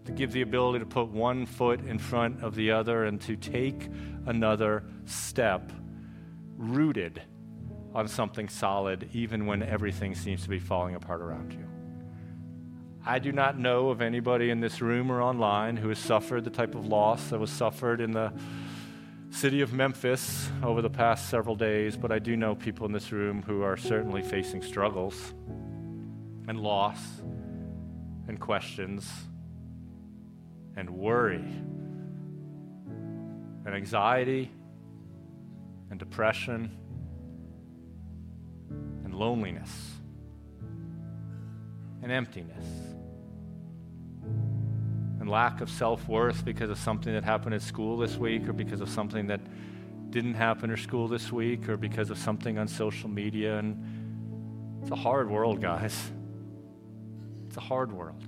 to give the ability to put one foot in front of the other and to take another step rooted on something solid, even when everything seems to be falling apart around you. I do not know of anybody in this room or online who has suffered the type of loss that was suffered in the city of Memphis over the past several days, but I do know people in this room who are certainly facing struggles and loss and questions and worry and anxiety and depression and loneliness and emptiness. Lack of self-worth because of something that happened at school this week, or because of something that didn't happen at school this week, or because of something on social media. And it's a hard world, guys. It's a hard world.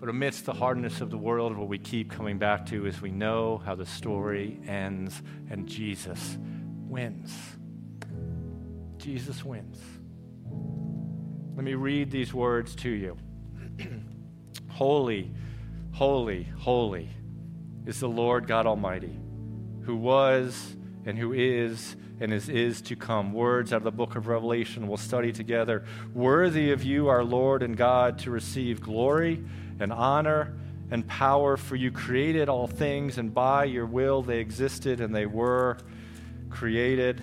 But amidst the hardness of the world, what we keep coming back to is we know how the story ends, and Jesus wins. Jesus wins. Let me read these words to you. Holy, holy, holy is the Lord God Almighty, who was and who is and is, is to come. Words out of the book of Revelation we'll study together. Worthy of you, our Lord and God, to receive glory and honor and power, for you created all things, and by your will they existed and they were created.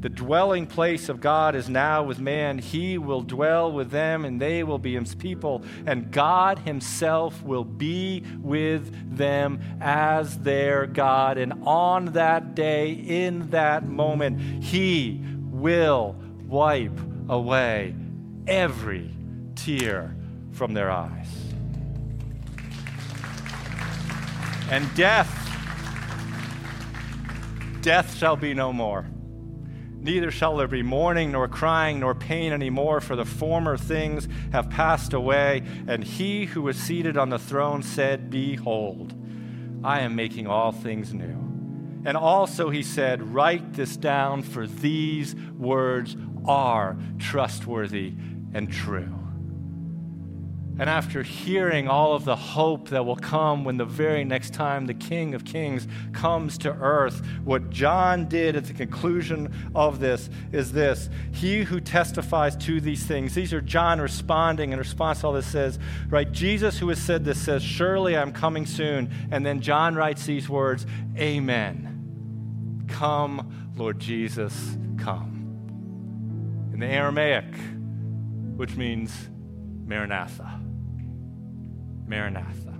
the dwelling place of God is now with man. He will dwell with them, and they will be his people. And God himself will be with them as their God. And on that day, in that moment, he will wipe away every tear from their eyes. And death, death shall be no more. Neither shall there be mourning, nor crying, nor pain anymore, for the former things have passed away. And he who was seated on the throne said, Behold, I am making all things new. And also he said, Write this down, for these words are trustworthy and true. And after hearing all of the hope that will come when the very next time the King of Kings comes to earth, what John did at the conclusion of this is this. He who testifies to these things, these are John responding in response to all this, says, right, Jesus who has said this says, Surely I'm coming soon. And then John writes these words, Amen. Come, Lord Jesus, come. In the Aramaic, which means Maranatha. Maranatha.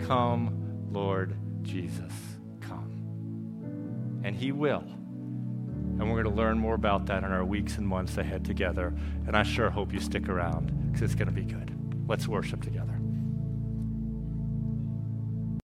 Come, Lord Jesus, come. And he will. And we're going to learn more about that in our weeks and months ahead together. And I sure hope you stick around, because it's going to be good. Let's worship together.